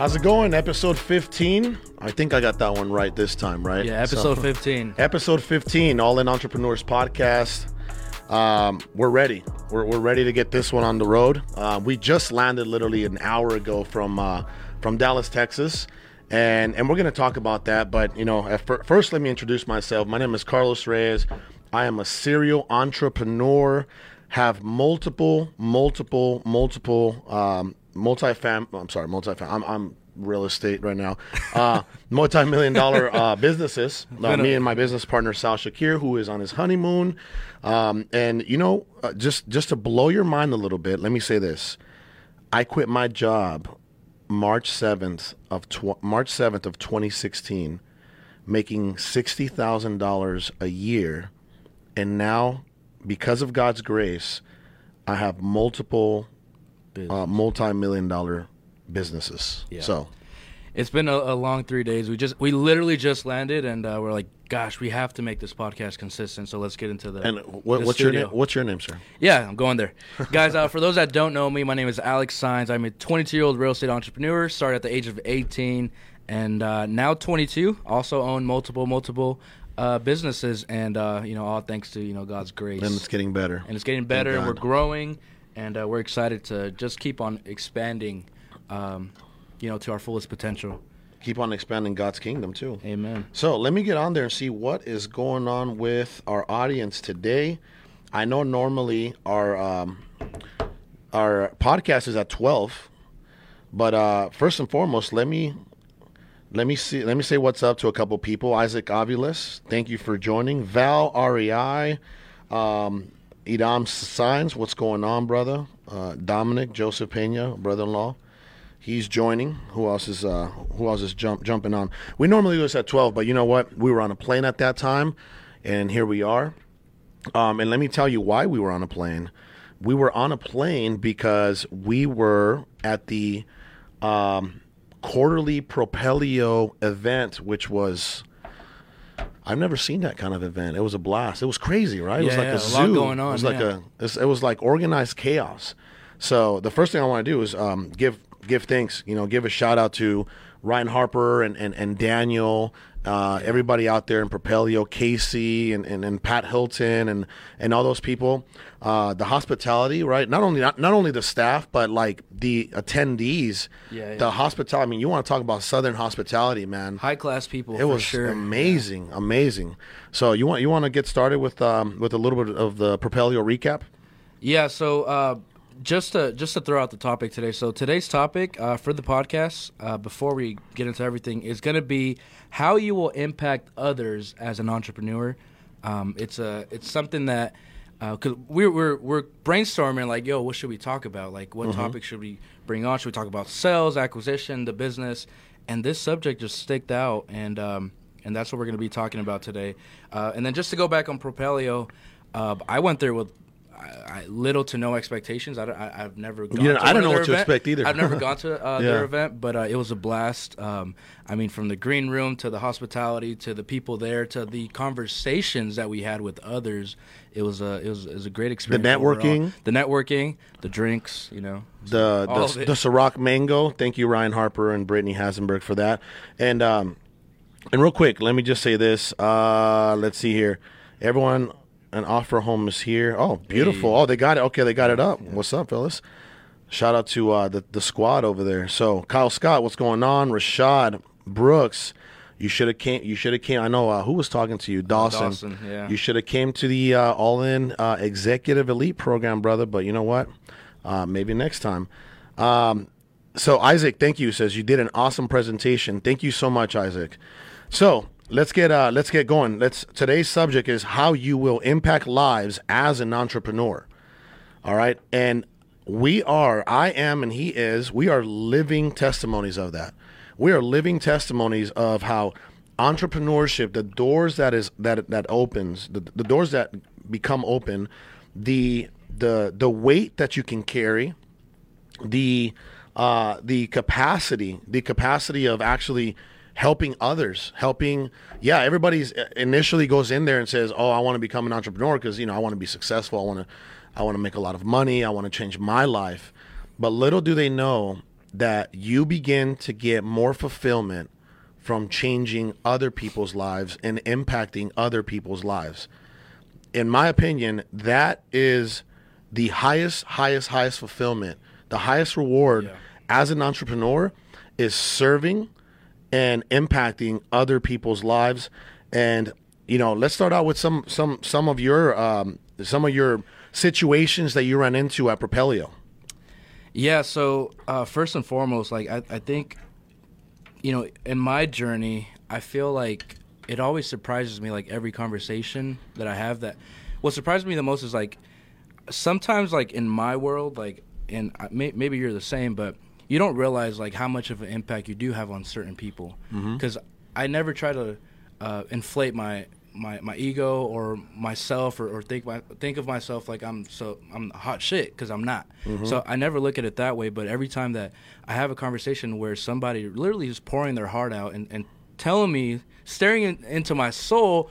How's it going? Episode 15. I think I got that one right this time, right? Yeah, episode 15. Episode 15, All In Entrepreneurs Podcast. We're ready. We're ready to get this one on the road. We just landed literally an hour ago from Dallas, Texas, and we're going to talk about that. But you know, first let me introduce myself. My name is Carlos Reyes. I am a serial entrepreneur. Have multi-family. I'm real estate right now. Multi-million-dollar businesses. Me and my business partner Sal Shakir, who is on his honeymoon. And you know, just to blow your mind a little bit, let me say this: I quit my job March 7th of 2016, making $60,000 a year, and now, because of God's grace, I have multiple multi-million-dollar businesses. Yeah. So it's been a long 3 days. We literally just landed, and we're like, gosh, we have to make this podcast consistent. So let's get into the and what's your name? What's your name, sir? Yeah, I'm going there, guys. For those that don't know me, my name is Alex Sines. I'm a 22-year-old real estate entrepreneur. Started at the age of 18, and now 22. Also own multiple businesses, and you know, all thanks to, you know, God's grace. And it's getting better. And we're growing, and we're excited to just keep on expanding, you know, to our fullest potential. Keep on expanding God's kingdom too. Amen. So let me get on there and see what is going on with our audience today. I know normally our podcast is at 12, but first and foremost, Let me say what's up to a couple people. Isaac Avilus, thank you for joining. Val REI, Idam Signs, what's going on, brother? Dominic Joseph Pena, brother-in-law, he's joining. Who else is jumping on? We normally do this at 12, but you know what? We were on a plane at that time, and here we are. And let me tell you why we were on a plane. We were on a plane because we were at the quarterly Propelio event, which was, I've never seen that kind of event. It was a blast. It was crazy, right? Yeah, it was like a zoo. A lot going on. It was like organized chaos. So the first thing I want to do is give thanks. You know, give a shout out to Ryan Harper and Daniel, everybody out there in Propelio, Casey and Pat Hilton and all those people. The hospitality, right? Not only the staff, but like the attendees. Yeah. The hospitality. I mean, you want to talk about Southern hospitality, man. High class people. It was sure. Amazing, yeah. Amazing. So you want to get started with a little bit of the Propelio recap? Yeah. So just to throw out the topic today. So today's topic for the podcast, before we get into everything, is going to be how you will impact others as an entrepreneur. It's something that because we're brainstorming, like, yo, what should we talk about? Like, what topic should we bring on? Should we talk about sales, acquisition, the business? And this subject just sticked out, and that's what we're going to be talking about today. And then just to go back on Propelio, I went there with little to no expectations. I've never gone to I don't know what to expect either. I've never gone to their event, but it was a blast. I mean, from the green room to the hospitality to the people there to the conversations that we had with others, it was a great experience. The networking, the drinks, you know. The Ciroc Mango. Thank you, Ryan Harper and Brittany Hasenberg, for that. And real quick, let me just say this. Let's see here. Everyone... An offer home is here. Oh, beautiful. Hey. Oh, they got it. Okay, they got it up. Yeah. What's up, fellas? Shout out to the squad over there. So, Kyle Scott, what's going on? Rashad Brooks, you should have came. I know who was talking to you, Dawson. Yeah. You should have came to the All In Executive Elite program, brother. But you know what? Maybe next time. So Isaac, thank you. Says you did an awesome presentation. Thank you so much, Isaac. So. Let's get going. Today's subject is how you will impact lives as an entrepreneur. All right, and we are living testimonies of that. We are living testimonies of how entrepreneurship, the doors that opens, the doors that become open, the weight that you can carry, the capacity of actually helping others, everybody's initially goes in there and says, oh, I want to become an entrepreneur because, you know, I want to be successful. I want to make a lot of money. I want to change my life. But little do they know that you begin to get more fulfillment from changing other people's lives and impacting other people's lives. In my opinion, that is the highest fulfillment. The highest reward as an entrepreneur is serving and impacting other people's lives. And, you know, let's start out with some of your situations that you ran into at Propelio. Yeah. So first and foremost, like I think, you know, in my journey, I feel like it always surprises me, like every conversation that I have, that what surprises me the most is like sometimes like in my world, like, and maybe you're the same, but you don't realize like how much of an impact you do have on certain people. Because I never try to inflate my ego or myself or think of myself like I'm hot shit, because I'm not. So I never look at it that way. But every time that I have a conversation where somebody literally is pouring their heart out and telling me, staring into my soul,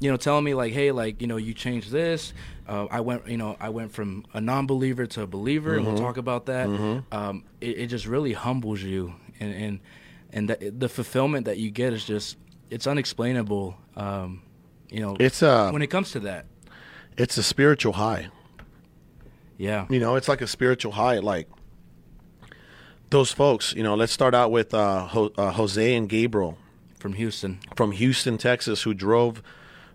you know, telling me like, hey, like, you know, you changed this. I went from a non-believer to a believer, and we'll talk about that. It just really humbles you, and the fulfillment that you get is just, it's unexplainable. You know, it's when it comes to that, it's a spiritual high. Yeah, you know, it's like a spiritual high. Like those folks, you know, let's start out with Jose and Gabriel from Houston, Texas, who drove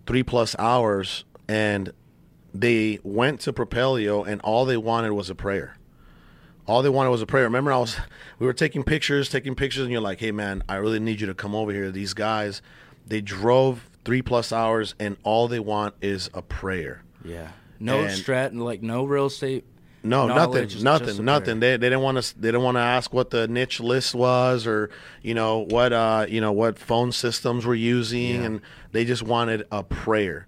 3+ hours, and they went to Propelio, and all they wanted was a prayer. Remember, we were taking pictures, and you're like, hey, man, I really need you to come over here. These guys, they drove 3+ hours, and all they want is a prayer. Yeah. No real estate. No, nothing. They didn't want to. They didn't want to ask what the niche list was, or you know what phone systems we're using, and they just wanted a prayer.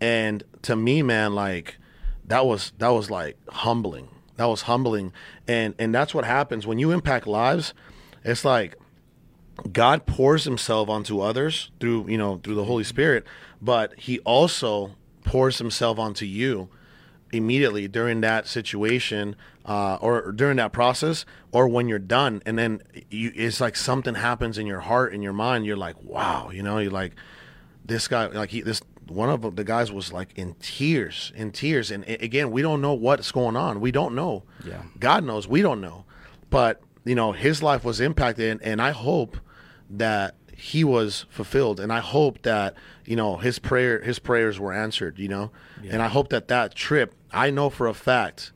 And to me, man, like that was like humbling. That was humbling, and that's what happens when you impact lives. It's like God pours Himself onto others through the Holy Spirit, but He also pours Himself onto you immediately during that situation or during that process, or when you're done, and then it's like something happens in your heart, in your mind. You're like, wow, you know, you're like, this guy, like one of the guys was like in tears, and again, we don't know what's going on. We don't know. Yeah, God knows. We don't know, but you know, his life was impacted, and I hope that he was fulfilled, and I hope that, you know, his prayers were answered, you know. Yeah. And I hope that trip, I know for a fact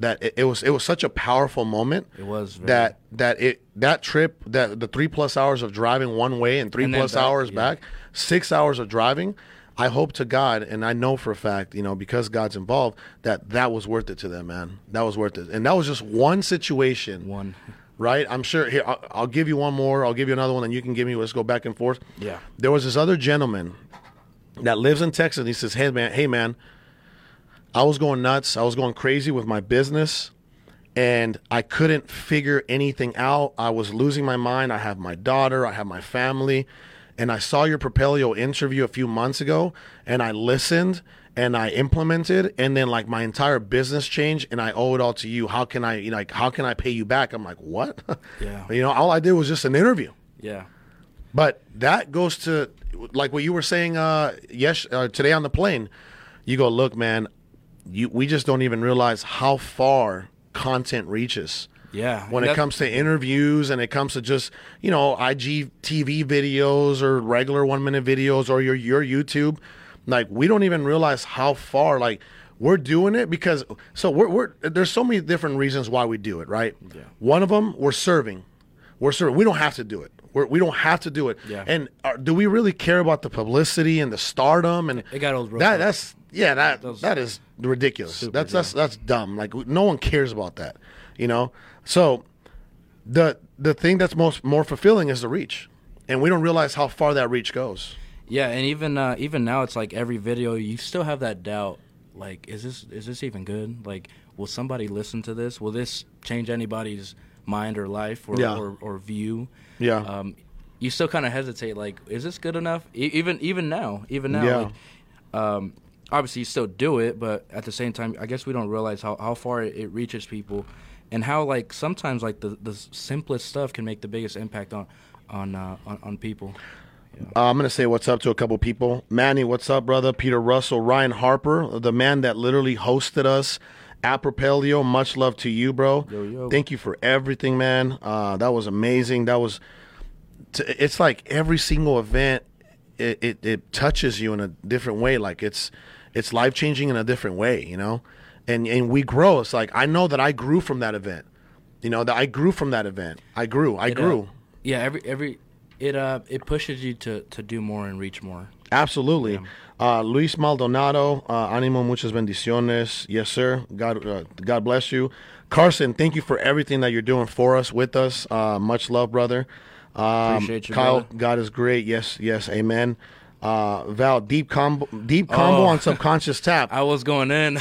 that it was such a powerful moment. It was very... that trip, that the 3+ hours of driving one way and 3+ hours back, 6 hours of driving, I hope to God, and I know for a fact, you know, because God's involved, that was worth it to them, man. That was worth it. And that was just one situation. One. Right? I'm sure. Here, I'll give you one more. I'll give you another one, and you can give me. Let's go back and forth. Yeah. There was this other gentleman that lives in Texas, and he says, hey, man, I was going nuts. I was going crazy with my business, and I couldn't figure anything out. I was losing my mind. I have my daughter. I have my family. And I saw your Propelio interview a few months ago, and I listened, and I implemented, and then like my entire business changed, and I owe it all to you. How can I pay you back? I'm like, what? Yeah. You know, all I did was just an interview. Yeah. But that goes to like what you were saying today on the plane. You go, look, man, we just don't even realize how far content reaches. Yeah. When it comes to interviews, and it comes to just, you know, IGTV videos or regular 1 minute videos or your YouTube, like we don't even realize how far, like we're doing it because we're there's so many different reasons why we do it, right? Yeah. One of them, we're serving. We don't have to do it. We don't have to do it. Yeah. And do we really care about the publicity and the stardom and it got old? That is ridiculous. That's dumb. Like no one cares about that. You know, so the thing that's more fulfilling is the reach, and we don't realize how far that reach goes. Yeah, and even now, it's like every video you still have that doubt. Like, is this even good? Like, will somebody listen to this? Will this change anybody's mind or life or view? Yeah. You still kind of hesitate. Like, is this good enough? Even now. Yeah. Like, obviously, you still do it, but at the same time, I guess we don't realize how far it reaches people. and how like sometimes like the simplest stuff can make the biggest impact on people. Yeah. I'm going to say what's up to a couple people. Manny, what's up, brother? Peter Russell, Ryan Harper, the man that literally hosted us at Propelio. Much love to you, bro. Yo, yo. Thank you for everything, man. That was amazing. That was it's like every single event, it touches you in a different way. Like it's life-changing in a different way, you know? And we grow. It's like I know that I grew from that event. You know, that I grew from that event. I grew. Yeah, every It pushes you to do more and reach more. Absolutely. Yeah. Luis Maldonado, ánimo, muchas bendiciones. Yes, sir. God bless you. Carson, thank you for everything that you're doing for us, with us. Much love, brother. Appreciate you, Kyle, brother. God is great. Yes, yes, amen. Val, deep combo on subconscious tap. I was going in.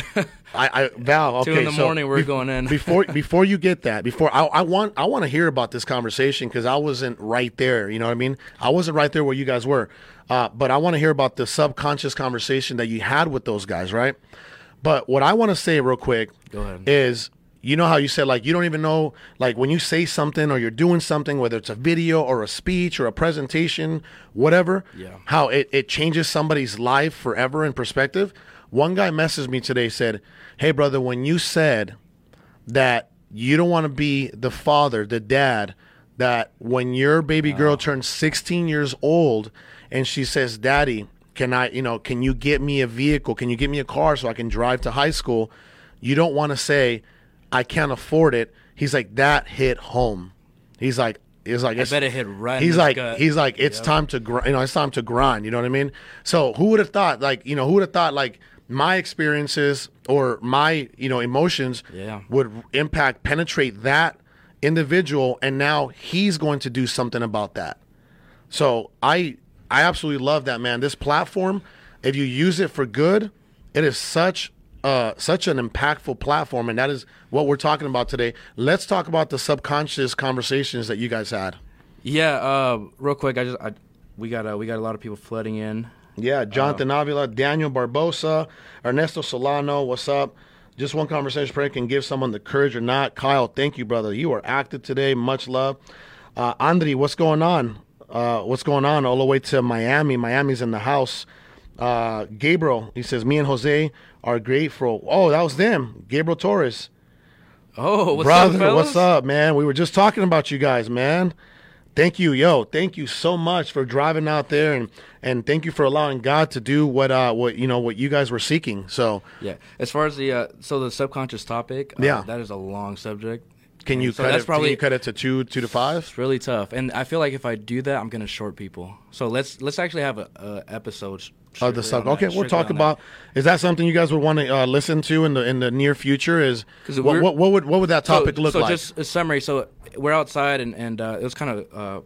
Val, okay. 2 a.m, we're going in. before you get that, I want to hear about this conversation because I wasn't right there. You know what I mean? I wasn't right there where you guys were, but I want to hear about the subconscious conversation that you had with those guys, right? But what I want to say real quick is, you know how you said like you don't even know like when you say something or you're doing something, whether it's a video or a speech or a presentation, whatever, how it changes somebody's life forever in perspective. One guy messaged me today, said, hey, brother, when you said that you don't want to be the father, the dad, that when your baby girl turns 16 years old and she says, daddy, can you get me a vehicle? Can you get me a car so I can drive to high school? You don't want to say, I can't afford it. He's like, that hit home. He's like, I bet it hit right. He's like, it's time to grind. You know, it's time to grind. You know what I mean? So who would have thought? Like, you know, who would have thought? Like, my experiences or my, you know, emotions would impact, penetrate that individual, and now he's going to do something about that. So I absolutely love that, man. This platform, if you use it for good, it is such an impactful platform, and that is what we're talking about today. Let's talk about the subconscious conversations that you guys had. Yeah, real quick, we got a lot of people flooding in. Yeah, Jonathan Avila, Daniel Barbosa, Ernesto Solano, what's up? Just one conversation prayer can give someone the courage or not. Kyle, thank you, brother. You are active today. Much love. Andre, what's going on? All the way to Miami. Miami's in the house. Gabriel, he says, me and Jose are grateful. Oh, that was them. Gabriel Torres. Oh, what's brother, up, fellas? What's up, man? We were just talking about you guys, man. Thank you, yo. Thank you so much for driving out there, and thank you for allowing God to do what you guys were seeking. So yeah, as far as the subconscious topic, that is a long subject. Can you cut it to two to five? It's really tough, and I feel like if I do that, I'm going to short people. So let's actually have an episode. Of the sub. Okay, we'll talk about. That. Is that something you guys would want to listen to in the near future? Is what would that topic look like? So just a summary. So we're outside and it was kind of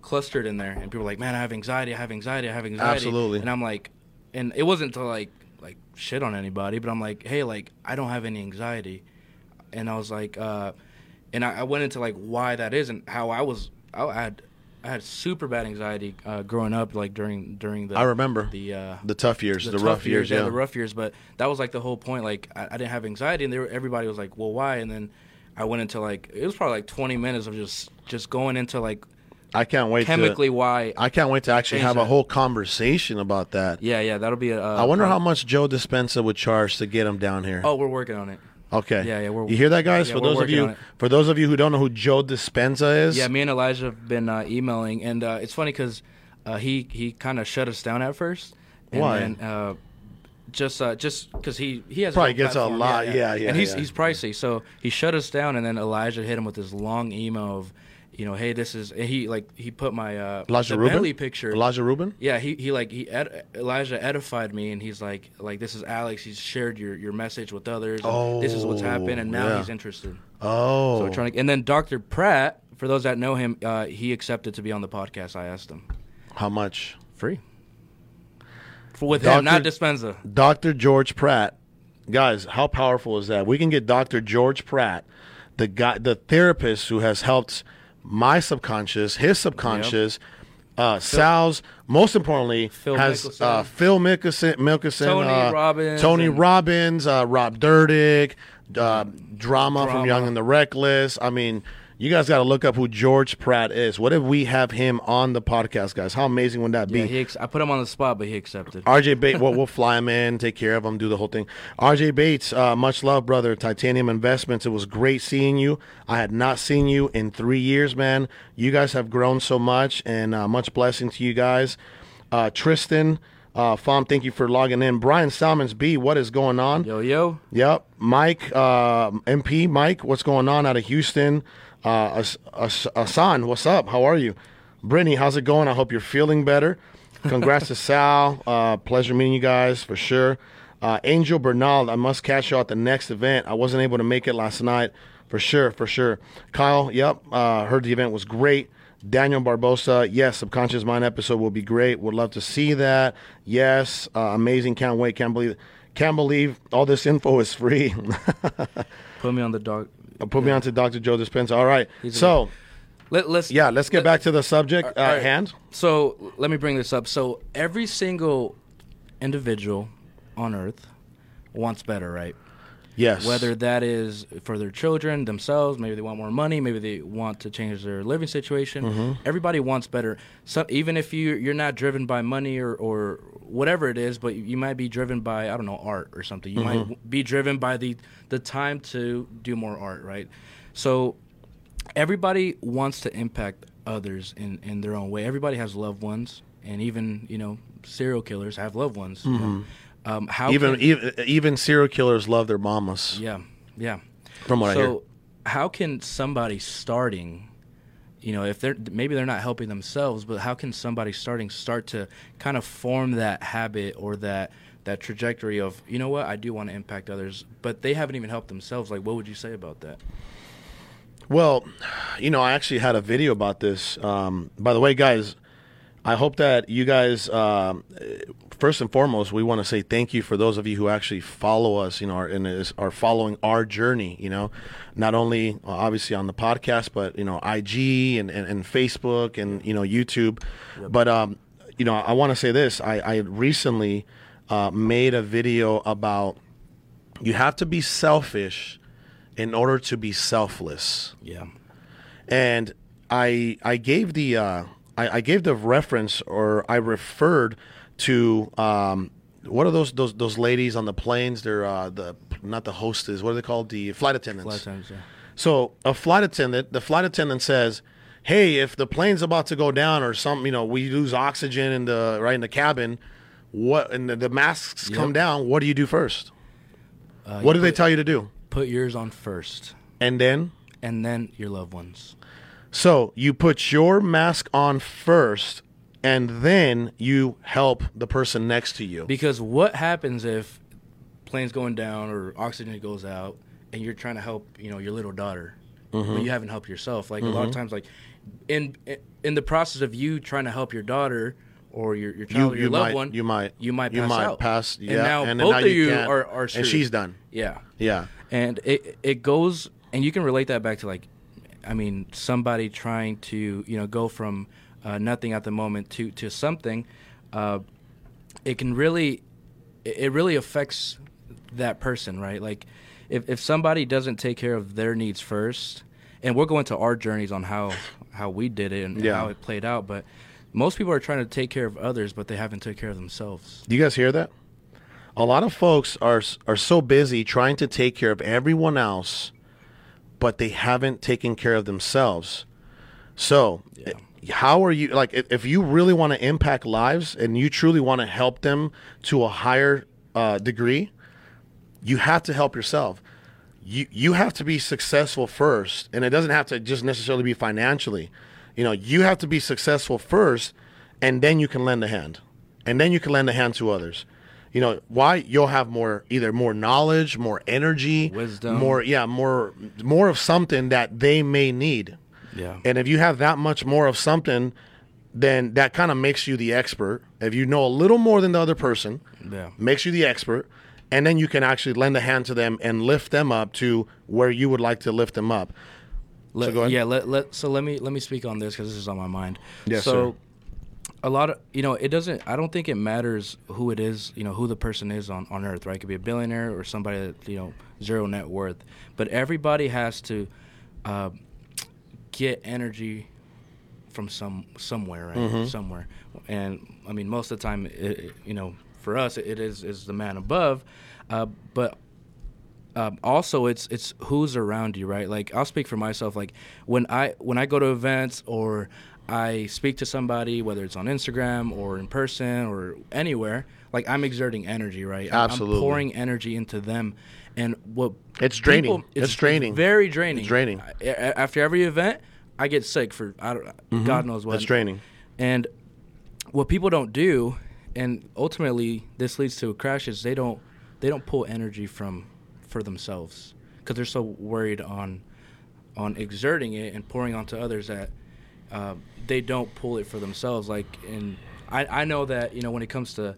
clustered in there, and people were like, "Man, I have anxiety." Absolutely. And I'm like, and it wasn't to like shit on anybody, but I'm like, hey, like I don't have any anxiety, and I was like, and I went into like why that is and how I had super bad anxiety growing up, like during the. I remember the tough years, the rough years, yeah, the rough years. But that was like the whole point. Like I didn't have anxiety, and everybody was like, "Well, why?" And then I went into like it was probably like 20 minutes of just going into like. I can't wait. Chemically, why? I can't wait to actually have a whole conversation about that. Yeah, yeah, that'll be. I wonder how much Joe Dispenza would charge to get him down here. Oh, we're working on it. Okay. Yeah, yeah. You hear that, guys? Yeah, for those of you who don't know who Joe Dispenza is, yeah, me and Elijah have been emailing, and it's funny because he kind of shut us down at first. And why? Then, just because he has probably gets platform. A lot. Yeah. And he's pricey, so he shut us down, and then Elijah hit him with this long email of, you know, hey, this is he put my Elijah Rubin Bentley picture. Elijah Rubin. Yeah, Elijah edified me, and he's like this is Alex. He's shared your message with others. Oh, this is what's happened, and now he's interested. Oh, so we're trying to. And then Dr. Pratt, for those that know him, he accepted to be on the podcast. I asked him how much free with him, not Dispenza. Dr. George Pratt, guys, how powerful is that? We can get Dr. George Pratt, the guy, the therapist who has helped. My subconscious, his subconscious, Sal's, most importantly, Phil has Mickelson. Phil Mickelson, Tony Robbins, Rob Dyrdek, Drama from Young and the Reckless. I mean, you guys got to look up who George Pratt is. What if we have him on the podcast, guys? How amazing would that be? I put him on the spot, but he accepted. RJ Bates, we'll fly him in, take care of him, do the whole thing. RJ Bates, much love, brother. Titanium Investments, it was great seeing you. I had not seen you in 3 years, man. You guys have grown so much, and much blessing to you guys. Tristan, Fom, thank you for logging in. Brian Salmons B, what is going on? Yo, yo. Yep. Mike, MP, Mike, what's going on out of Houston? Asan, what's up? How are you? Brittany, how's it going? I hope you're feeling better. Congrats to Sal. Pleasure meeting you guys for sure. Angel Bernal, I must catch you at the next event. I wasn't able to make it last night. For sure. Kyle, yep. Heard the event was great. Daniel Barbosa, yes, Subconscious Mind episode will be great. Would love to see that. Yes, amazing. Can't wait. Can't believe all this info is free. Put me on to Dr. Joe Dispenza. All right. So let's get back to the subject at hand. So let me bring this up. So every single individual on earth wants better, right? Yes. Whether that is for their children, themselves, maybe they want more money, maybe they want to change their living situation. Mm-hmm. Everybody wants better. So even if you're not driven by money or whatever it is, but you might be driven by, I don't know, art or something. You mm-hmm. might be driven by the time to do more art, right? So everybody wants to impact others in their own way. Everybody has loved ones, and even, you know, serial killers have loved ones. Mm-hmm. You know? Even serial killers love their mamas. Yeah. From what I hear. So how can somebody starting, you know, if maybe they're not helping themselves, but how can somebody starting start to kind of form that habit or that trajectory of, you know what, I do want to impact others, but they haven't even helped themselves. Like, what would you say about that? Well, you know, I actually had a video about this. By the way, guys, I hope that you guys, first and foremost, we want to say thank you for those of you who actually follow us, you know, and are following our journey, you know, not only obviously on the podcast, but, you know, IG and Facebook and, you know, YouTube. Yep. But, you know, I want to say this. I recently made a video about you have to be selfish in order to be selfless. Yeah. And I gave the reference, or I referred to what are those ladies on the planes? They're not the hostess. What are they called? The flight attendants. Flight attendants, yeah. So the flight attendant says, "Hey, if the plane's about to go down or something, you know, we lose oxygen in the cabin, and the masks yep. come down. What do you do first? What do they tell you to do? Put yours on first, and then your loved ones." So you put your mask on first, and then you help the person next to you. Because what happens if plane's going down or oxygen goes out, and you're trying to help, you know, your little daughter, mm-hmm. but you haven't helped yourself? Like mm-hmm. a lot of times, like in the process of you trying to help your daughter or your child, your loved one, you might pass out. Yeah. And now both of you are screwed. And she's done. Yeah. And it goes, and you can relate that back to like. I mean, somebody trying to, you know, go from nothing at the moment to something, it really affects that person, right? Like, if somebody doesn't take care of their needs first, and we're going to our journeys on how we did it and how it played out, but most people are trying to take care of others, but they haven't took care of themselves. Do you guys hear that? A lot of folks are so busy trying to take care of everyone else, but they haven't taken care of themselves. So how are you, like, if you really want to impact lives and you truly want to help them to a higher degree, you have to help yourself. You have to be successful first, and it doesn't have to just necessarily be financially. You know, you have to be successful first, and then you can lend a hand. And then you can lend a hand to others. You know why? You'll have more knowledge, more energy, wisdom, more of something that they may need. Yeah. And if you have that much more of something, then that kind of makes you the expert. If you know a little more than the other person, makes you the expert, and then you can actually lend a hand to them and lift them up to where you would like to lift them up. So go ahead. Yeah. So let me speak on this because this is on my mind. Yes. So, sir. a lot of, you know, it doesn't, I don't think it matters who it is, you know, who the person is on earth, right? It could be a billionaire or somebody that, you know, zero net worth. But everybody has to get energy from somewhere, right? Mm-hmm. Somewhere. And, I mean, most of the time, it, you know, for us, it is the man above. But also, it's who's around you, right? Like, I'll speak for myself. Like, when I go to events or I speak to somebody, whether it's on Instagram or in person or anywhere, like, I'm exerting energy, right? Absolutely. I'm pouring energy into them. And it's draining. Very draining. It's draining. After every event, I get sick for God knows what. It's draining. And what people don't do, and ultimately this leads to crashes, they don't pull energy for themselves because they're so worried on exerting it and pouring onto others that they don't pull it for themselves. Like, and I know that, you know, when it comes to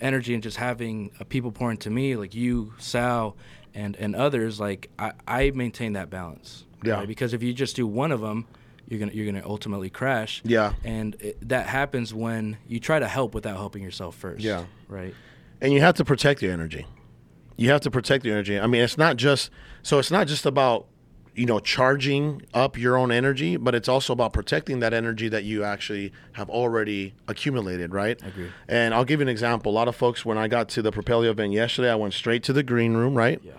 energy and just having people pouring to me, like you, Sal, and others, like I maintain that balance. Yeah. Right? Because if you just do one of them, you're gonna ultimately crash. Yeah. And that happens when you try to help without helping yourself first. Yeah. Right. And you have to protect your energy. I mean, it's not just about, you know, charging up your own energy, but it's also about protecting that energy that you actually have already accumulated, right? I agree. And I'll give you an example. A lot of folks, when I got to the Propelio event yesterday, I went straight to the green room, right? Yeah.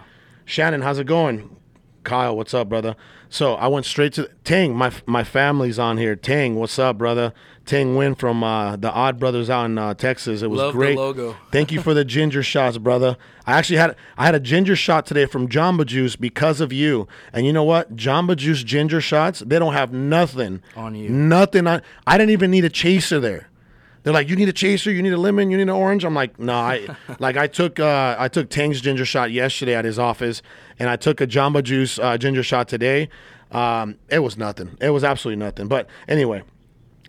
Shannon, how's it going? Kyle, what's up, brother? So I went straight to Tang. My family's on here. Tang, what's up, brother? Tang Win from the Odd Brothers out in Texas. It was love great. The logo. Thank you for the ginger shots, brother. I had a ginger shot today from Jamba Juice because of you. And you know what? Jamba Juice ginger shots, they don't have nothing on you. Nothing on. I didn't even need a chaser there. They're like, you need a chaser, you need a lemon, you need an orange. I'm like, no, I took Tang's ginger shot yesterday at his office, and I took a Jamba Juice ginger shot today. It was nothing. It was absolutely nothing. But anyway,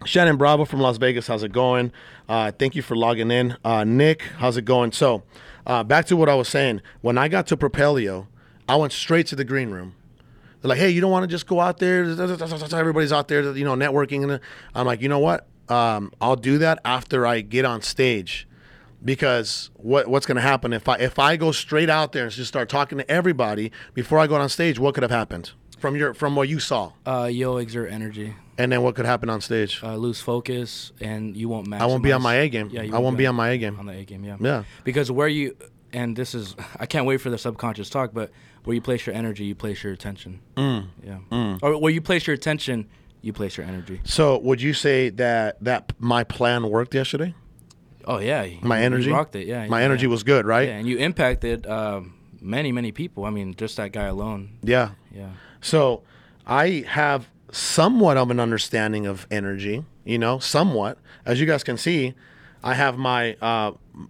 Shannon Bravo from Las Vegas, how's it going? Thank you for logging in. Nick, how's it going? So back to what I was saying. When I got to Propelio, I went straight to the green room. They're like, hey, you don't want to just go out there? Everybody's out there, you know, networking. And I'm like, you know what? I'll do that after I get on stage, because what's going to happen if I go straight out there and just start talking to everybody before I go on stage? What could have happened from what you saw? You'll exert energy, and then what could happen on stage? Lose focus, and you won't match. I won't be on my A game. Yeah, I won't be on my A game. Yeah. Because where you, and this is, I can't wait for the subconscious talk, but where you place your energy, you place your attention. Mm. Yeah. Mm. Or where you place your attention, you place your energy. So would you say that my plan worked yesterday? Oh, yeah. My energy? You rocked it, yeah. My energy was good, right? Yeah, and you impacted many, many people. I mean, just that guy alone. Yeah. Yeah. So I have somewhat of an understanding of energy, you know, somewhat. As you guys can see, I have my,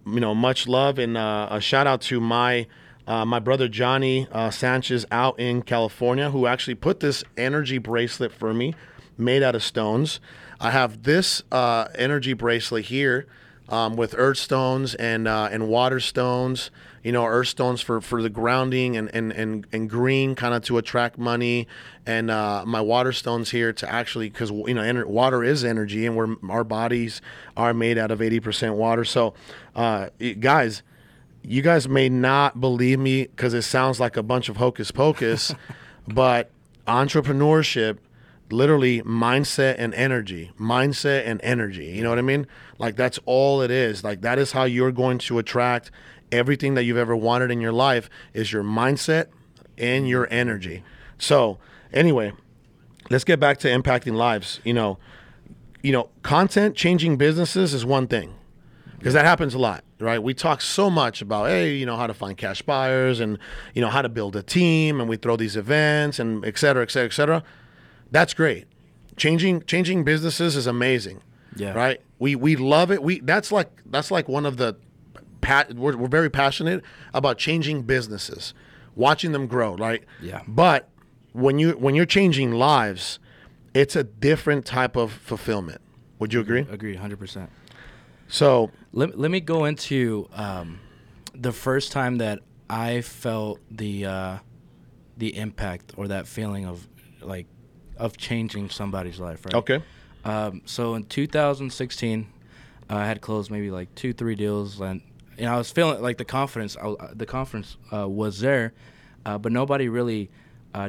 you know, much love and a shout out to my brother Johnny Sanchez out in California, who actually put this energy bracelet for me, made out of stones. I have this energy bracelet here with earth stones and water stones. You know, earth stones for the grounding and green, kind of to attract money, and my water stones here to actually, because, you know, water is energy, and our bodies are made out of 80% water. So, guys, you guys may not believe me because it sounds like a bunch of hocus pocus, but entrepreneurship. Literally mindset and energy, you know what I mean? Like, that's all it is. Like, that is how you're going to attract everything that you've ever wanted in your life, is your mindset and your energy. So anyway, let's get back to impacting lives. You know, content changing businesses is one thing, because that happens a lot, right? We talk so much about, hey, you know, how to find cash buyers, and, you know, how to build a team, and we throw these events, and et cetera, et cetera, et cetera. That's great. Changing businesses is amazing. Yeah. Right? We love it. That's like one of the we're very passionate about changing businesses, watching them grow, right? Yeah. But when you're changing lives, it's a different type of fulfillment. Would you agree? Agree 100%. So, let me go into the first time that I felt the impact, or that feeling of changing somebody's life, right? Okay. So in 2016, I had closed maybe like 2-3 deals, and I was feeling like the confidence. Was there, but nobody really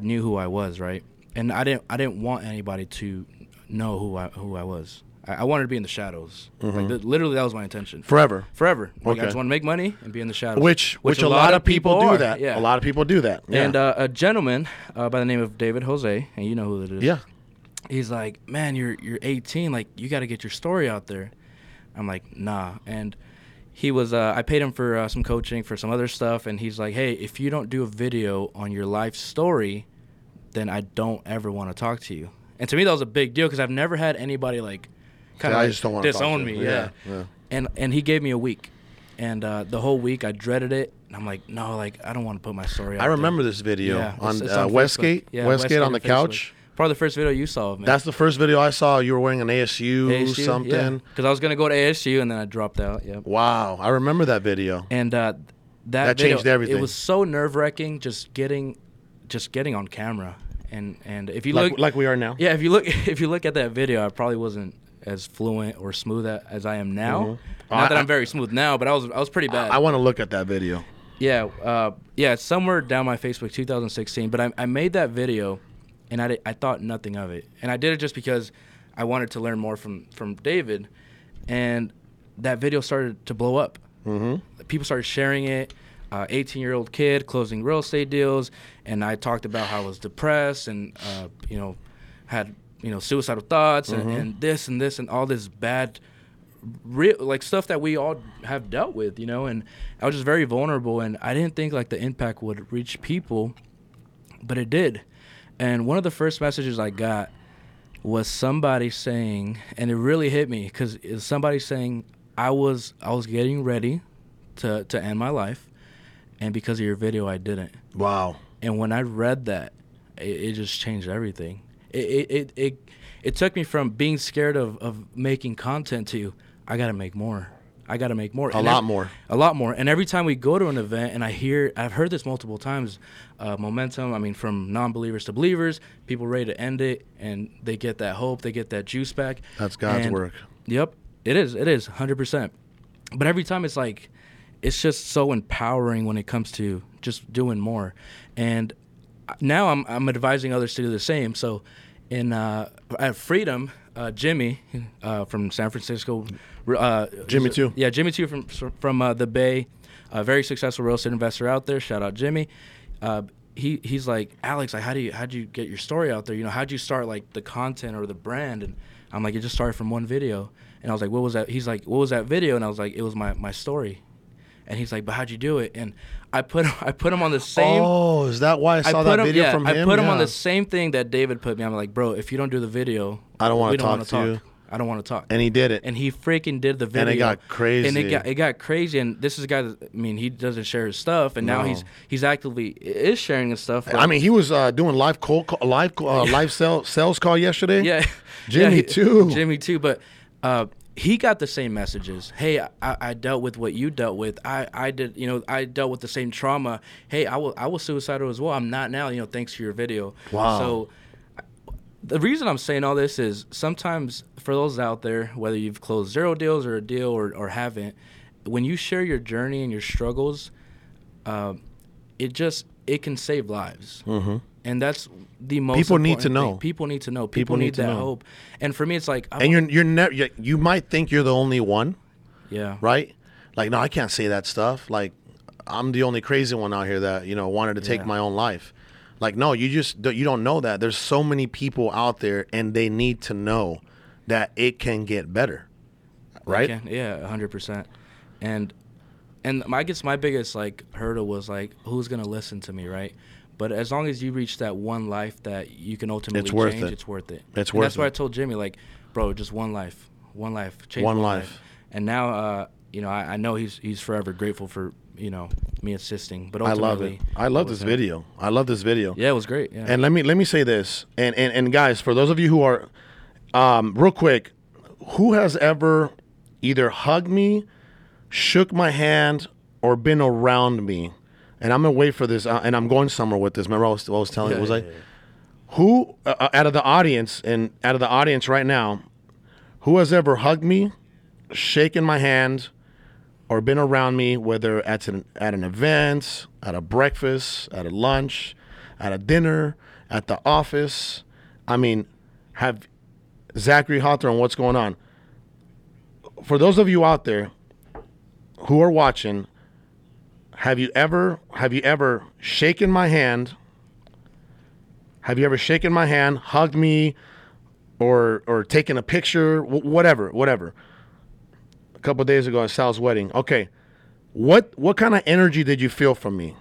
knew who I was, right? And I didn't want anybody to know who I was. I wanted to be in the shadows. Mm-hmm. Like literally, that was my intention. Forever. Like, okay. I just want to make money and be in the shadows. Which a lot of people do that. Yeah. A lot of people do that. Yeah. And a gentleman by the name of David Jose, and you know who it is. Yeah. He's like, man, you're 18. Like, you got to get your story out there. I'm like, nah. And he was. I paid him for some coaching for some other stuff, and he's like, hey, if you don't do a video on your life story, then I don't ever want to talk to you. And to me, that was a big deal because I've never had anybody like kind of like disown me. Yeah. And he gave me a week, and the whole week I dreaded it. And I'm like, no, like I don't want to put my story out there. I remember this video on Westgate. Yeah, Westgate on the couch. Probably the first video you saw of me. That's the first video I saw. You were wearing an ASU something. Because I was going to go to ASU, and then I dropped out. Yep. Wow. I remember that video. And that video, changed everything. It was so nerve-wracking just getting on camera. And if you look... Like we are now. Yeah, if you look at that video, I probably wasn't as fluent or smooth as I am now. Mm-hmm. Not that I'm very smooth now, but I was pretty bad. I want to look at that video. Yeah. It's somewhere down my Facebook, 2016. But I made that video... And I thought nothing of it. And I did it just because I wanted to learn more from David. And that video started to blow up. Mm-hmm. People started sharing it. 18-year-old kid closing real estate deals. And I talked about how I was depressed and, had, suicidal thoughts mm-hmm. and this and this and all this bad, real, like, stuff that we all have dealt with, And I was just very vulnerable. And I didn't think, like, the impact would reach people. But it did. And one of the first messages I got was somebody saying, and it really hit me, because somebody saying, I was getting ready to end my life, and because of your video, I didn't. Wow. And when I read that, it just changed everything. It took me from being scared of making content to, I got to make more. A lot more. And every time we go to an event, and I've heard this multiple times, momentum, from non-believers to believers, people ready to end it, and they get that hope, they get that juice back. That's God's work. Yep, it is, 100%. But every time it's like, it's just so empowering when it comes to just doing more. And now I'm advising others to do the same. So at Freedom, Jimmy from San Francisco. Jimmy too. Yeah, Jimmy too from the Bay. A very successful real estate investor out there. Shout out Jimmy. He's like, Alex, like, how'd you get your story out there? How'd you start like the content or the brand? And I'm like, it just started from one video. And I was like, what was that? He's like, what was that video? And I was like, it was my story. And he's like, but how'd you do it? And I put him on the same. Oh, is that why I saw that video from him? I put him on the same thing that David put me. I'm like, bro, if you don't do the video, I don't want to talk to you. I don't want to talk. And he did it. And he freaking did the video. And it got crazy. And this is a guy that, he doesn't share his stuff. And now he's actively is sharing his stuff. Like, he was doing live sales call yesterday. Yeah. Jimmy too. But he got the same messages. Hey, I dealt with what you dealt with. I dealt with the same trauma. Hey, I was suicidal as well. I'm not now, thanks to your video. Wow. So the reason I'm saying all this is sometimes for those out there, whether you've closed 0 deals or a deal or haven't, when you share your journey and your struggles, it can save lives. Mm-hmm. And that's the most important thing. People need to know. People need that hope. And for me, it's like... you might think you're the only one. Yeah. Right? Like, no, I can't say that stuff. Like, I'm the only crazy one out here that, wanted to take my own life. Like, no, you don't know that. There's so many people out there, and they need to know that it can get better. Right? Yeah, 100%. And I guess my biggest, like, hurdle was, like, who's going to listen to me, right? But as long as you reach that one life that you can ultimately change, it's worth it. It's worth it. That's why I told Jimmy, like, bro, just one life, change one life. And now, I know he's forever grateful for me assisting. But ultimately, I love it. I love this video. Yeah, it was great. Yeah. And let me say this, and guys, for those of you who are, real quick, who has ever either hugged me, shook my hand, or been around me? And I'm going to wait for this, and I'm going somewhere with this. Remember I was telling you, who, out of the audience right now, Who has ever hugged me, shaken my hand, or been around me, whether at an event, at a breakfast, at a lunch, at a dinner, at the office? I mean, have Zachary Hawthorne, what's going on? For those of you out there who are watching, have you ever shaken my hand? Have you ever shaken my hand, hugged me, or taken a picture, whatever? A couple of days ago at Sal's wedding. Okay, what kind of energy did you feel from me?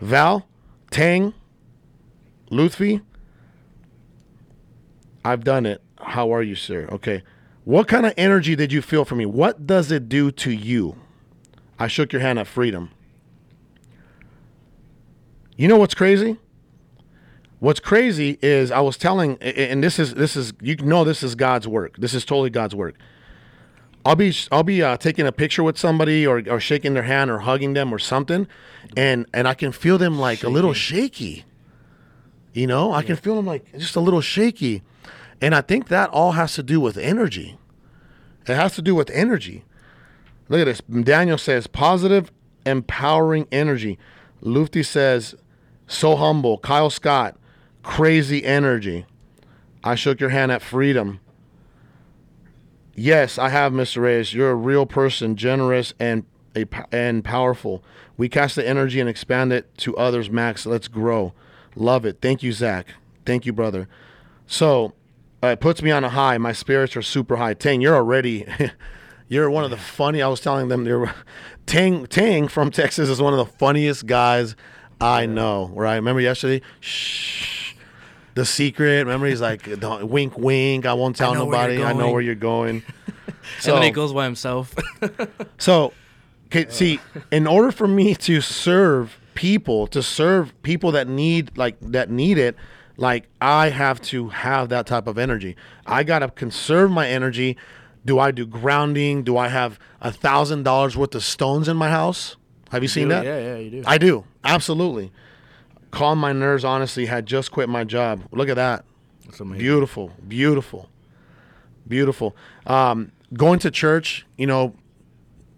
Val, Tang, Lufti? I've done it. How are you, sir? Okay. What kind of energy did you feel from me? What does it do to you? I shook your hand at Freedom. You know what's crazy? What's crazy is I was telling, and this is you know this is God's work. This is totally God's work. I'll be taking a picture with somebody or shaking their hand or hugging them or something, and I can feel them like shaky. A little shaky. You know, I can feel them like just a little shaky. And I think that all has to do with energy. It has to do with energy. Look at this. Daniel says, positive, empowering energy. Lufti says, so humble. Kyle Scott, crazy energy. I shook your hand at Freedom. Yes, I have, Mr. Reyes. You're a real person, generous and powerful. We cast the energy and expand it to others, Max. Let's grow. Love it. Thank you, Zach. Thank you, brother. So... it puts me on a high. My spirits are super high. Tang, you're already, you're one of the funny. I was telling them, Tang from Texas is one of the funniest guys I know. Right? Remember yesterday? Shh. The secret. Remember he's like, wink, wink. I won't tell nobody. I know where you're going. So, and then he goes by himself. So, see, in order for me to serve people, that need it. Like, I have to have that type of energy. I got to conserve my energy. Do I do grounding? Do I have $1,000 worth of stones in my house? Have you seen that? Yeah, you do. I do. Absolutely. Calm my nerves, honestly. Had just quit my job. Look at that. That's amazing. Beautiful. Going to church, you know,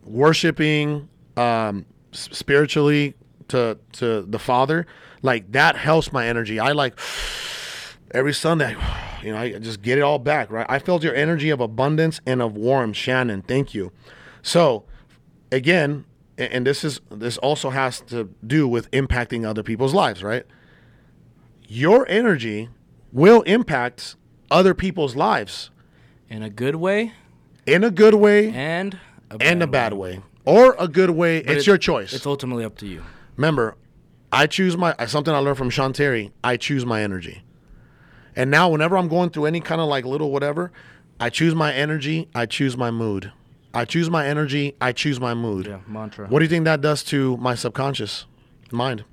worshiping spiritually to the Father. Like, that helps my energy. I like every Sunday, you know, I just get it all back, right? I felt your energy of abundance and of warmth, Shannon. Thank you. So, again, and this also has to do with impacting other people's lives, right? Your energy will impact other people's lives in a good way, and a bad way, or a good way. But it's your choice. It's ultimately up to you. Remember. I choose something I learned from Sean Terry, I choose my energy. And now whenever I'm going through any kind of like little whatever, I choose my energy, I choose my mood. I choose my energy, I choose my mood. Yeah, mantra. What do you think that does to my subconscious mind?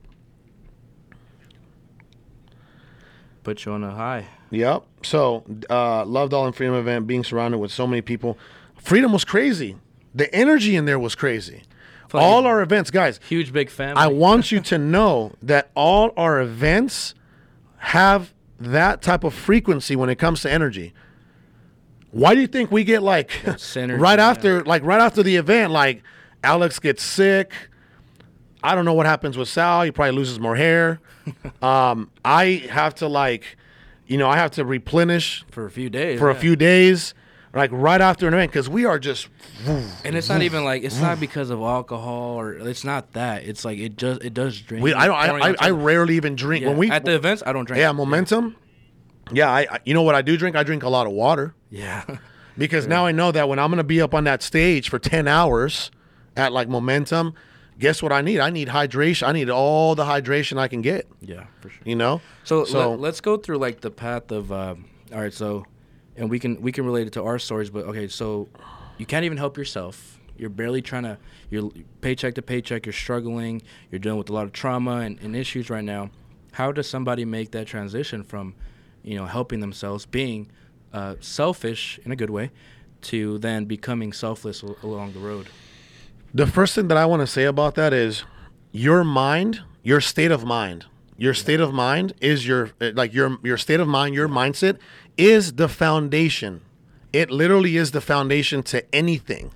Put you on a high. Yep. So, loved all in Freedom event, being surrounded with so many people. Freedom was crazy. The energy in there was crazy. Funny. All our events, guys. Huge, big family. I want you to know that all our events have that type of frequency when it comes to energy. Why do you think we get like right after the event, like Alex gets sick? I don't know what happens with Sal. He probably loses more hair. I have to replenish for a few days. Like right after an event, because we are just, and it's not even like it's not because of alcohol or it's not that. It's like it does drink. I rarely even drink when we at the events. I don't drink. Yeah, Momentum. Yeah, I you know what I do drink? I drink a lot of water. Yeah, because now I know that when I'm gonna be up on that stage for 10 hours at like Momentum, guess what I need? I need hydration. I need all the hydration I can get. Yeah, for sure. You know. So let's go through like the path of all right. So. And we can relate it to our stories, but okay, so you can't even help yourself. You're barely you're paycheck to paycheck, you're struggling, you're dealing with a lot of trauma and issues right now. How does somebody make that transition from, you know, helping themselves, being selfish in a good way, to then becoming selfless along the road? The first thing that I want to say about that is your mind, your state of mind. Your state of mind is your state of mind, your mindset is the foundation. It literally is the foundation to anything.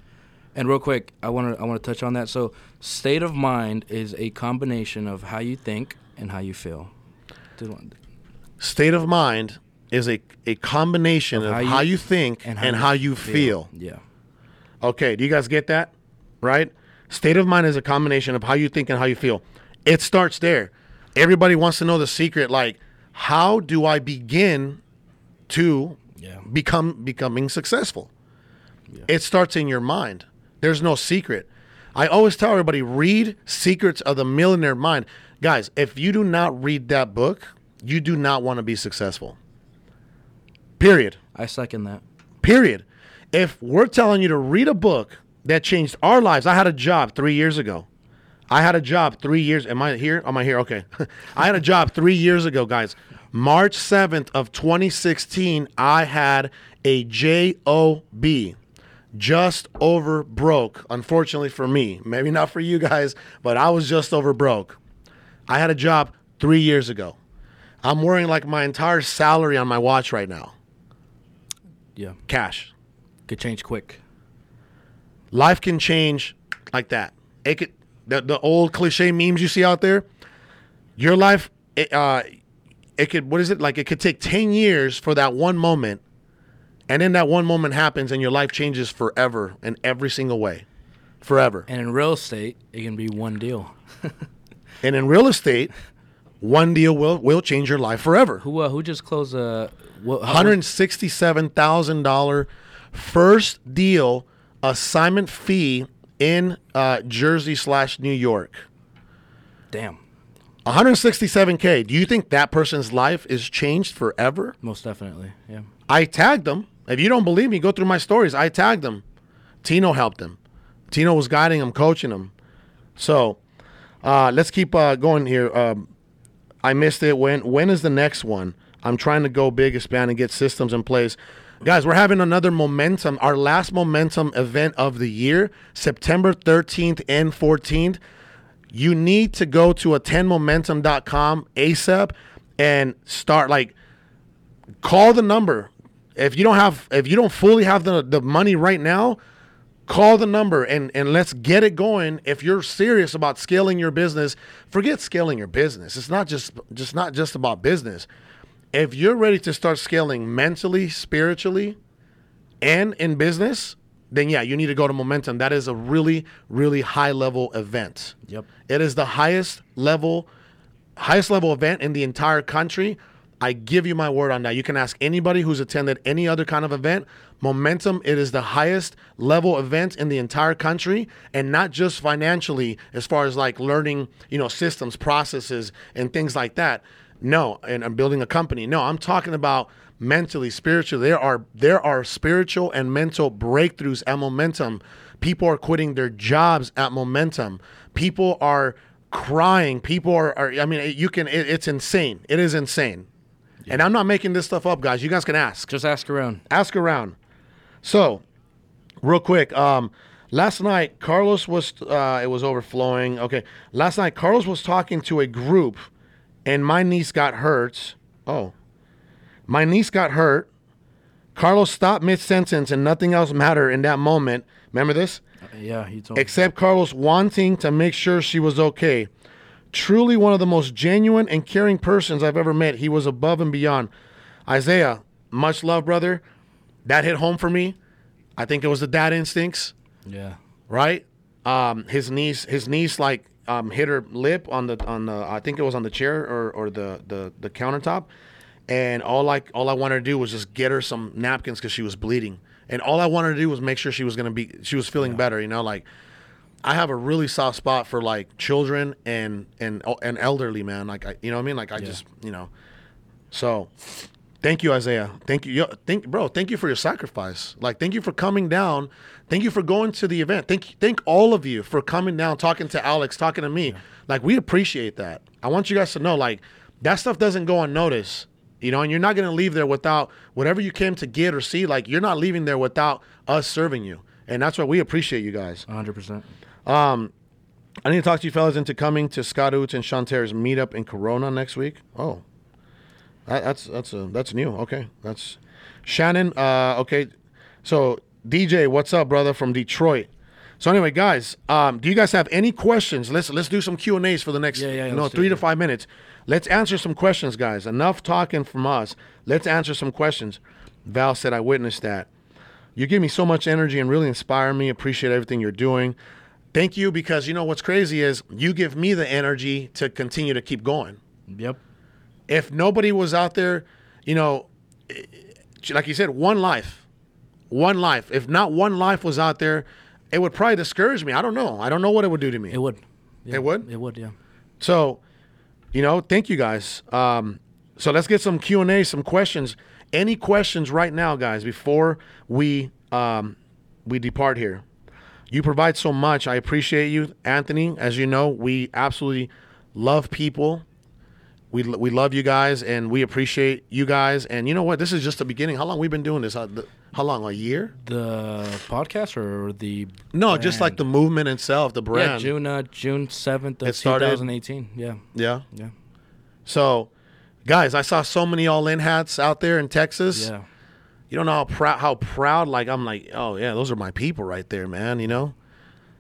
And real quick, I want to touch on that. So state of mind is a combination of how you think and how you feel. State of mind is a combination of how you think and how you feel. Yeah. Okay, do you guys get that? Right? State of mind is a combination of how you think and how you feel. It starts there. Everybody wants to know the secret, like, how do I begin to becoming successful? Yeah. It starts in your mind. There's no secret. I always tell everybody, read Secrets of the Millionaire Mind. Guys, if you do not read that book, you do not want to be successful. Period. I second that. Period. If we're telling you to read a book that changed our lives, I had a job 3 years ago. Okay. I had a job 3 years ago, guys. March 7th of 2016, I had a JOB, just over broke, unfortunately for me. Maybe not for you guys, but I was just over broke. I had a job 3 years ago. I'm wearing like my entire salary on my watch right now. Yeah. Cash. Could change quick. Life can change like that. It could... The old cliche memes you see out there, your life, it could take 10 years for that one moment, and then that one moment happens, and your life changes forever in every single way, forever. And in real estate, it can be one deal. And in real estate, one deal will change your life forever. Who just closed a $167,000 first deal assignment fee in Jersey / New York. Damn. 167K. Do you think that person's life is changed forever? Most definitely, yeah. I tagged them. If you don't believe me, go through my stories. I tagged them. Tino helped them. Tino was guiding them, coaching them. So let's keep going here. I missed it. When is the next one? I'm trying to go big, expand, and get systems in place. Guys, we're having another Momentum, our last Momentum event of the year, September 13th and 14th. You need to go to attendmomentum.com ASAP and start, like, call the number. If you don't fully have the money right now, call the number and let's get it going. If you're serious about scaling your business, forget scaling your business. It's not just about business. If you're ready to start scaling mentally, spiritually, and in business, then yeah, you need to go to Momentum. That is a really, really high-level event. Yep. It is the highest level event in the entire country. I give you my word on that. You can ask anybody who's attended any other kind of event. Momentum, it is the highest level event in the entire country, and not just financially as far as like learning, systems, processes, and things like that. No, and I'm building a company. No, I'm talking about mentally, spiritually. There are spiritual and mental breakthroughs at Momentum. People are quitting their jobs at Momentum. People are crying. It's insane. It is insane. Yeah. And I'm not making this stuff up, guys. You guys can ask. Just ask around. Ask around. So, real quick, last night, Carlos was, it was overflowing. Okay. Last night, Carlos was talking to a group. And my niece got hurt. Oh. My niece got hurt. Carlos stopped mid-sentence and nothing else mattered in that moment. Remember this? Yeah, he told me. Except Carlos wanting to make sure she was okay. Truly one of the most genuine and caring persons I've ever met. He was above and beyond. Isaiah, much love, brother. That hit home for me. I think it was the dad instincts. Yeah. Right? His niece like... hit her lip on the I think it was on the chair or the countertop, and all I wanted to do was just get her some napkins because she was bleeding, and all I wanted to do was make sure she was feeling better. I have a really soft spot for like children and elderly, man. So thank you, Isaiah. Thank you. Thank you for your sacrifice. Like, thank you for coming down. Thank you for going to the event. Thank all of you for coming down, talking to Alex, talking to me. Yeah. Like, we appreciate that. I want you guys to know, like, that stuff doesn't go unnoticed, and you're not going to leave there without whatever you came to get or see. Like, you're not leaving there without us serving you. And that's why we appreciate you guys. 100%. I need to talk to you fellas into coming to Scott Oots and Sean Terry's meetup in Corona next week. Oh, that's new. Okay, that's Shannon. Okay, so DJ, what's up, brother, from Detroit? So anyway, guys, do you guys have any questions? Let's do some Q&As for the next 3 to 5 minutes. Let's answer some questions, guys. Enough talking from us. Let's answer some questions. Val said, I witnessed that. You give me so much energy and really inspire me. Appreciate everything you're doing. Thank you, because you know what's crazy is you give me the energy to continue to keep going. Yep. If nobody was out there, you know, like you said, one life. If not one life was out there, it would probably discourage me. I don't know. I don't know what it would do to me. It would. Yeah. It would? It would, yeah. So, you know, thank you guys. So let's get some Q&A, some questions. Any questions right now, guys, before we depart here? You provide so much. I appreciate you, Anthony. As you know, we absolutely love people. We love you guys, and we appreciate you guys. And you know what? This is just the beginning. How long we've been doing this? How long? A year? The podcast or the brand? No, just like the movement itself, the brand. Yeah, June 7th of 2018. Yeah. Yeah? Yeah. So, guys, I saw so many all-in hats out there in Texas. Yeah. You don't know how proud, like, I'm like, oh, yeah, those are my people right there, man, you know?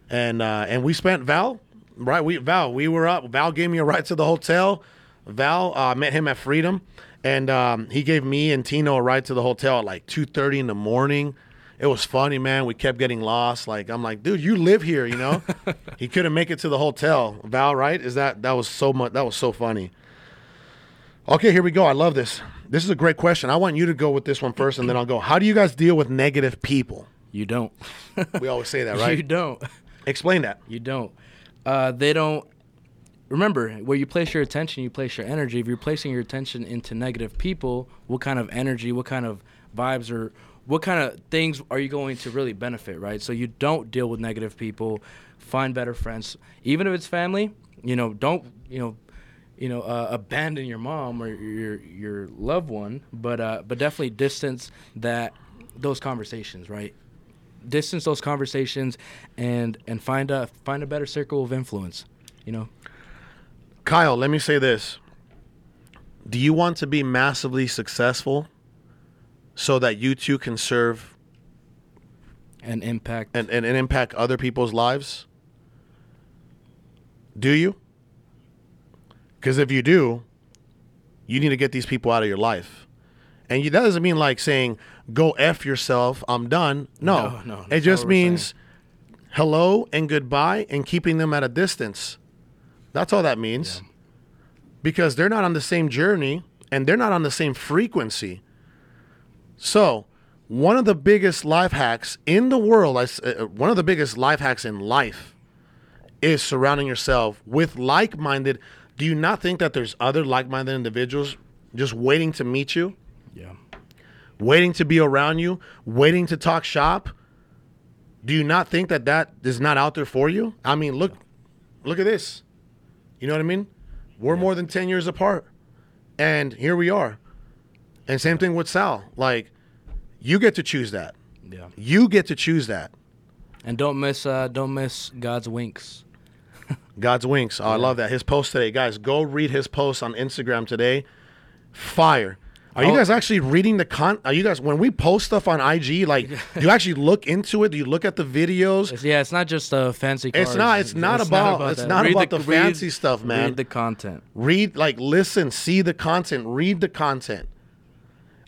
And we spent Val, right? We were up. Val gave me a ride to the hotel. Val, I met him at Freedom, and he gave me and Tino a ride to the hotel at like 2:30 in the morning. It was funny, man. We kept getting lost. Like, I'm like, dude, you live here, you know? He couldn't make it to the hotel. Val, right? Is that was so much? That was so funny. Okay, here we go. I love this. This is a great question. I want you to go with this one first, and then I'll go. How do you guys deal with negative people? You don't. We always say that, right? You don't. Explain that. You don't. They don't. Remember, where you place your attention, you place your energy. If you're placing your attention into negative people, what kind of energy, what kind of vibes, or what kind of things are you going to really benefit, right? So you don't deal with negative people. Find better friends. Even if it's family, you know, don't, abandon your mom or your loved one, but definitely distance those conversations, right? Distance those conversations and find a better circle of influence, you know. Kyle, let me say this. Do you want to be massively successful so that you too can serve and impact other people's lives? Do you? Because if you do, you need to get these people out of your life. And that doesn't mean like saying, go F yourself, I'm done. No. It just means hello and goodbye and keeping them at a distance. That's all that means, yeah. Because they're not on the same journey and they're not on the same frequency. So one of the biggest life hacks in the world, one of the biggest life hacks in life is surrounding yourself with like-minded. Do you not think that there's other like-minded individuals just waiting to meet you? Yeah. Waiting to be around you, waiting to talk shop? Do you not think that is not out there for you? I mean, look at this. You know what I mean? We're more than 10 years apart, and here we are. And same thing with Sal. Like, you get to choose that. Yeah. You get to choose that. And don't miss God's winks. God's winks. Oh, yeah. I love that. His post today, guys. Go read his post on Instagram today. Fire. You guys actually reading the Are you guys, when we post stuff on IG, like, do you actually look into it? Do you look at the videos? It's not just fancy cars. It's not about the fancy stuff, man. Read the content. Listen, see the content. Read the content.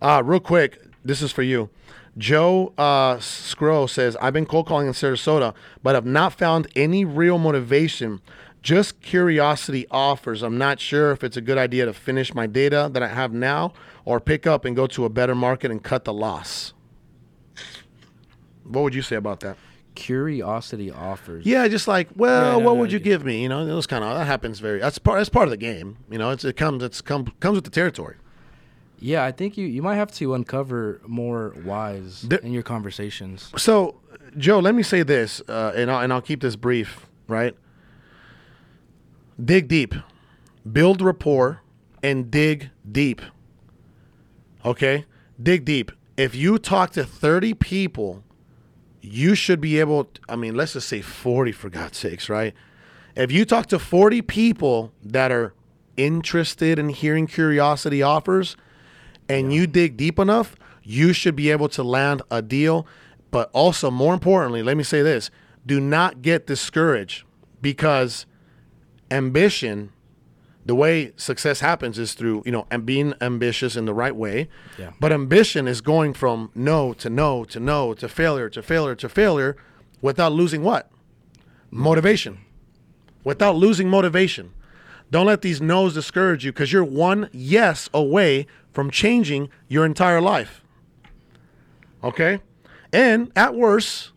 Real quick, this is for you. Joe Scrow says, I've been cold calling in Sarasota, but have not found any real motivation. Just curiosity offers. I'm not sure if it's a good idea to finish my data that I have now or pick up and go to a better market and cut the loss. What would you say about that? Curiosity offers. Yeah, just like, what would you give me? You know, those kind of, that happens very, that's part of the game. You know, it comes with the territory. Yeah, I think you might have to uncover more whys in your conversations. So, Joe, let me say this, and I'll keep this brief, right? Dig deep. Build rapport and dig deep. Okay? Dig deep. If you talk to 30 people, you should be able to, let's just say 40 for God's sakes, right? If you talk to 40 people that are interested in hearing curiosity offers and you dig deep enough, you should be able to land a deal. But also, more importantly, let me say this. Do not get discouraged, because ambition, the way success happens is through, and being ambitious in the right way. Yeah. But ambition is going from no to no to no to failure to failure to failure without losing what? Motivation. Without losing motivation. Don't let these no's discourage you, because you're one yes away from changing your entire life. Okay? And at worst,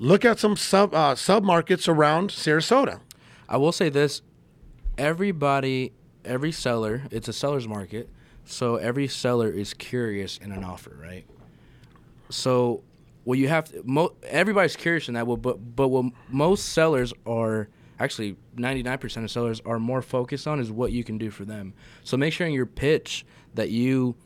look at some sub-markets around Sarasota. I will say this. Every seller, it's a seller's market, so every seller is curious in an offer, right? So what you have to, everybody's curious in that, but what most sellers are, actually 99% of sellers are more focused on is what you can do for them. So make sure in your pitch that you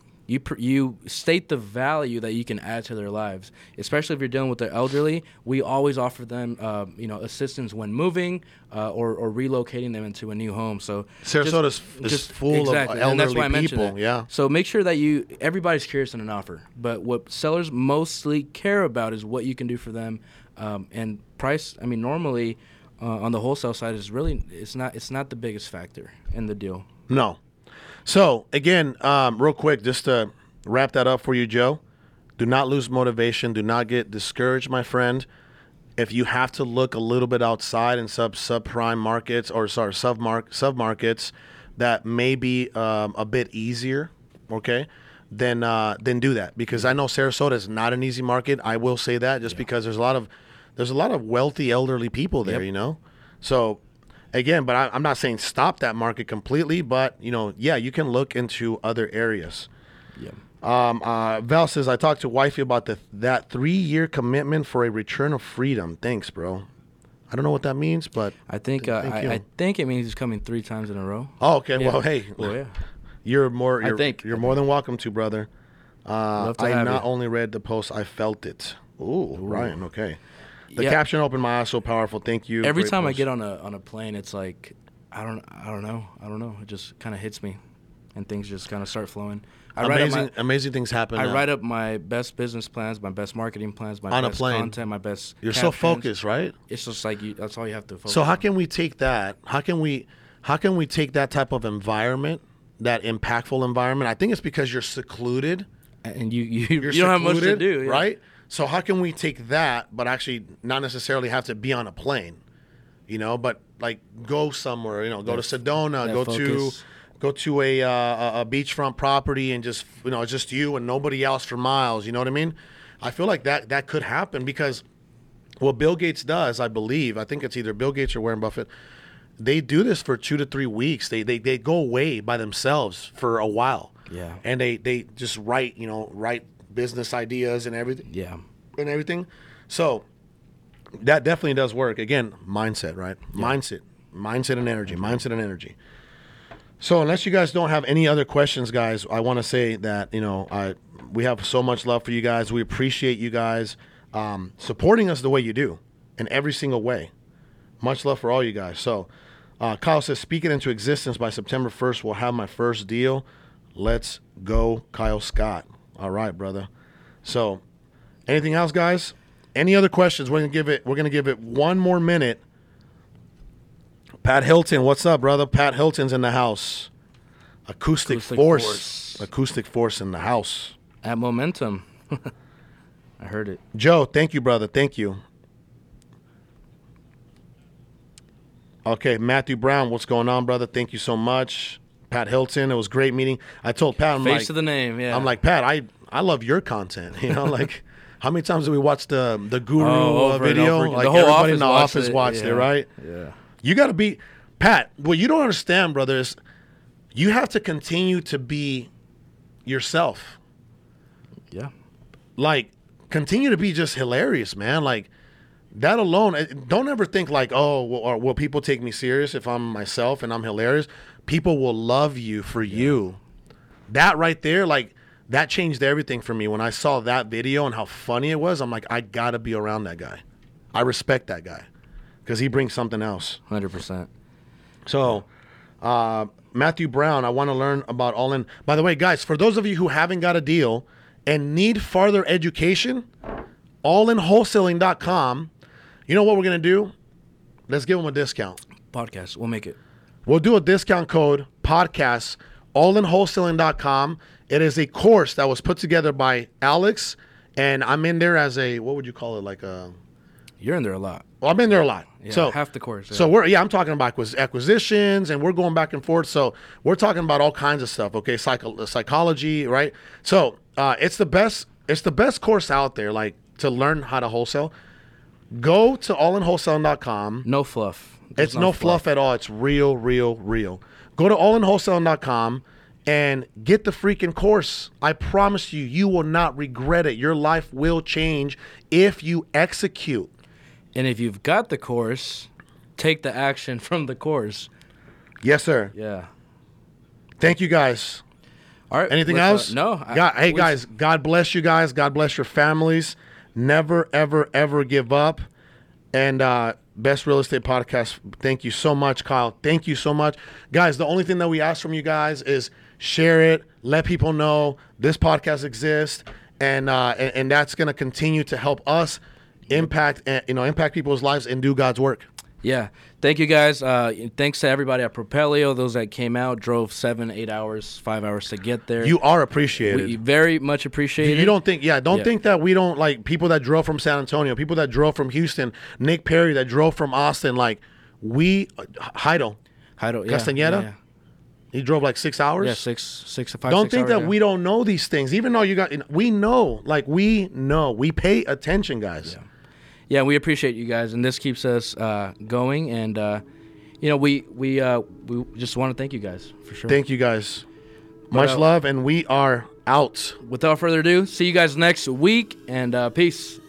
state the value that you can add to their lives, especially if you're dealing with the elderly. We always offer them, assistance when moving or relocating them into a new home. So Sarasota's just full of elderly, and that's why I mentioned people. Yeah. So make sure that everybody's curious in an offer, but what sellers mostly care about is what you can do for them, and price. I mean, normally on the wholesale side is really it's not the biggest factor in the deal. No. So, again, real quick, just to wrap that up for you, Joe, do not lose motivation. Do not get discouraged, my friend. If you have to look a little bit outside in subprime markets or submarkets that may be a bit easier, okay, then do that. Because I know Sarasota is not an easy market. I will say that because there's a lot of wealthy elderly people there, So, again, but I'm not saying stop that market completely, but, you can look into other areas. Yeah. Val says, I talked to wifey about that 3-year commitment for a return of freedom. Thanks, bro. I don't know what that means, but I think I think it means he's coming 3 times in a row. Oh, okay. Yeah. Well, hey, you're more than welcome to, brother. I not only read the post, I felt it. Ooh. Ryan. Okay. The caption opened my eyes so powerful. Thank you. Every time I get on a plane, it's like I don't know. It just kind of hits me, and things just kind of start flowing. Amazing things happen. I write up my best business plans, my best marketing plans, my best content, my best. You're captions. So focused, right? It's just like that's all you have to focus. So how can we take that? How can we take that type of environment, that impactful environment? I think it's because you're secluded, and you don't have much to do, right? So how can we take that, but actually not necessarily have to be on a plane, but like go somewhere, go to Sedona, go to a beachfront property and just, it's just you and nobody else for miles. You know what I mean? I feel like that could happen, because what Bill Gates does, I think it's either Bill Gates or Warren Buffett. They do this for 2 to 3 weeks. They go away by themselves for a while. Yeah. And they just write, write business ideas and everything. Yeah. And everything. So that definitely does work. Again, mindset, right? Yeah. Mindset and energy. Mindset and energy. So unless you guys don't have any other questions, guys, I want to say that, we have so much love for you guys. We appreciate you guys supporting us the way you do in every single way. Much love for all you guys. So Kyle says, speak it into existence. By September 1st, we'll have my first deal. Let's go, Kyle Scott. All right, brother. So, anything else, guys? Any other questions? We're gonna give it one more minute. Pat Hilton, what's up, brother? Pat Hilton's in the house. Acoustic force. Acoustic force in the house. At Momentum. I heard it. Joe, thank you, brother. Thank you. Okay, Matthew Brown, what's going on, brother? Thank you so much. Pat Hilton, it was great meeting. I told Pat, I'm face like, to the name, yeah. I'm like, Pat, I love your content. Like, how many times did we watch the Guru video? Like, the whole everybody in the office watched it, right? Yeah. You got to be, Pat, what you don't understand, brother, is you have to continue to be yourself. Yeah. Like, continue to be just hilarious, man. Like, that alone, don't ever think like, oh, will people take me serious if I'm myself and I'm hilarious? People will love you for you. That right there, like, that changed everything for me. When I saw that video and how funny it was, I'm like, I got to be around that guy. I respect that guy because he brings something else. 100%. So, Matthew Brown, I want to learn about all-in. By the way, guys, for those of you who haven't got a deal and need farther education, allinwholesaling.com. You know what we're going to do? Let's give them a discount. Podcast. We'll make it. We'll do a discount code, podcast, allinwholesaling.com. It is a course that was put together by Alex, and I'm in there as a, what would you call it, like a... You're in there a lot. Well, I'm in there a lot. Yeah, so half the course. Yeah. So we're I'm talking about acquisitions, and we're going back and forth. So we're talking about all kinds of stuff. Okay, psychology, right? So it's the best course out there. Like to learn how to wholesale, go to allinwholesaling.com. No fluff. There's it's no fluff at all. It's real, real, real. Go to allinwholesaling.com and get the freaking course. I promise you, you will not regret it. Your life will change if you execute. And if you've got the course, take the action from the course. Yes, sir. Yeah. Thank you, guys. All right. Anything else? No. Hey, guys, God bless you guys. God bless your families. Never, ever, ever give up. And Best Real Estate Podcast, thank you so much, Kyle. Thank you so much. Guys, the only thing that we ask from you guys is share it. Let people know this podcast exists. And that's going to continue to help us impact people's lives and do God's work. Yeah. Thank you, guys. Thanks to everybody at Propelio, those that came out, drove 8 hours, 5 hours to get there. You are appreciated. We very much appreciated. You don't think, think that we don't, like, people that drove from San Antonio, people that drove from Houston, Nick Perry that drove from Austin, like, Heido Castaneda. Yeah. He drove like 6 hours? Yeah, six to five. Don't think that we don't know these things. Even though we know. Like, we know. We pay attention, guys. Yeah, we appreciate you guys, and this keeps us going. And, we just want to thank you guys, for sure. Thank you guys. Much love, and we are out. Without further ado, see you guys next week, and peace.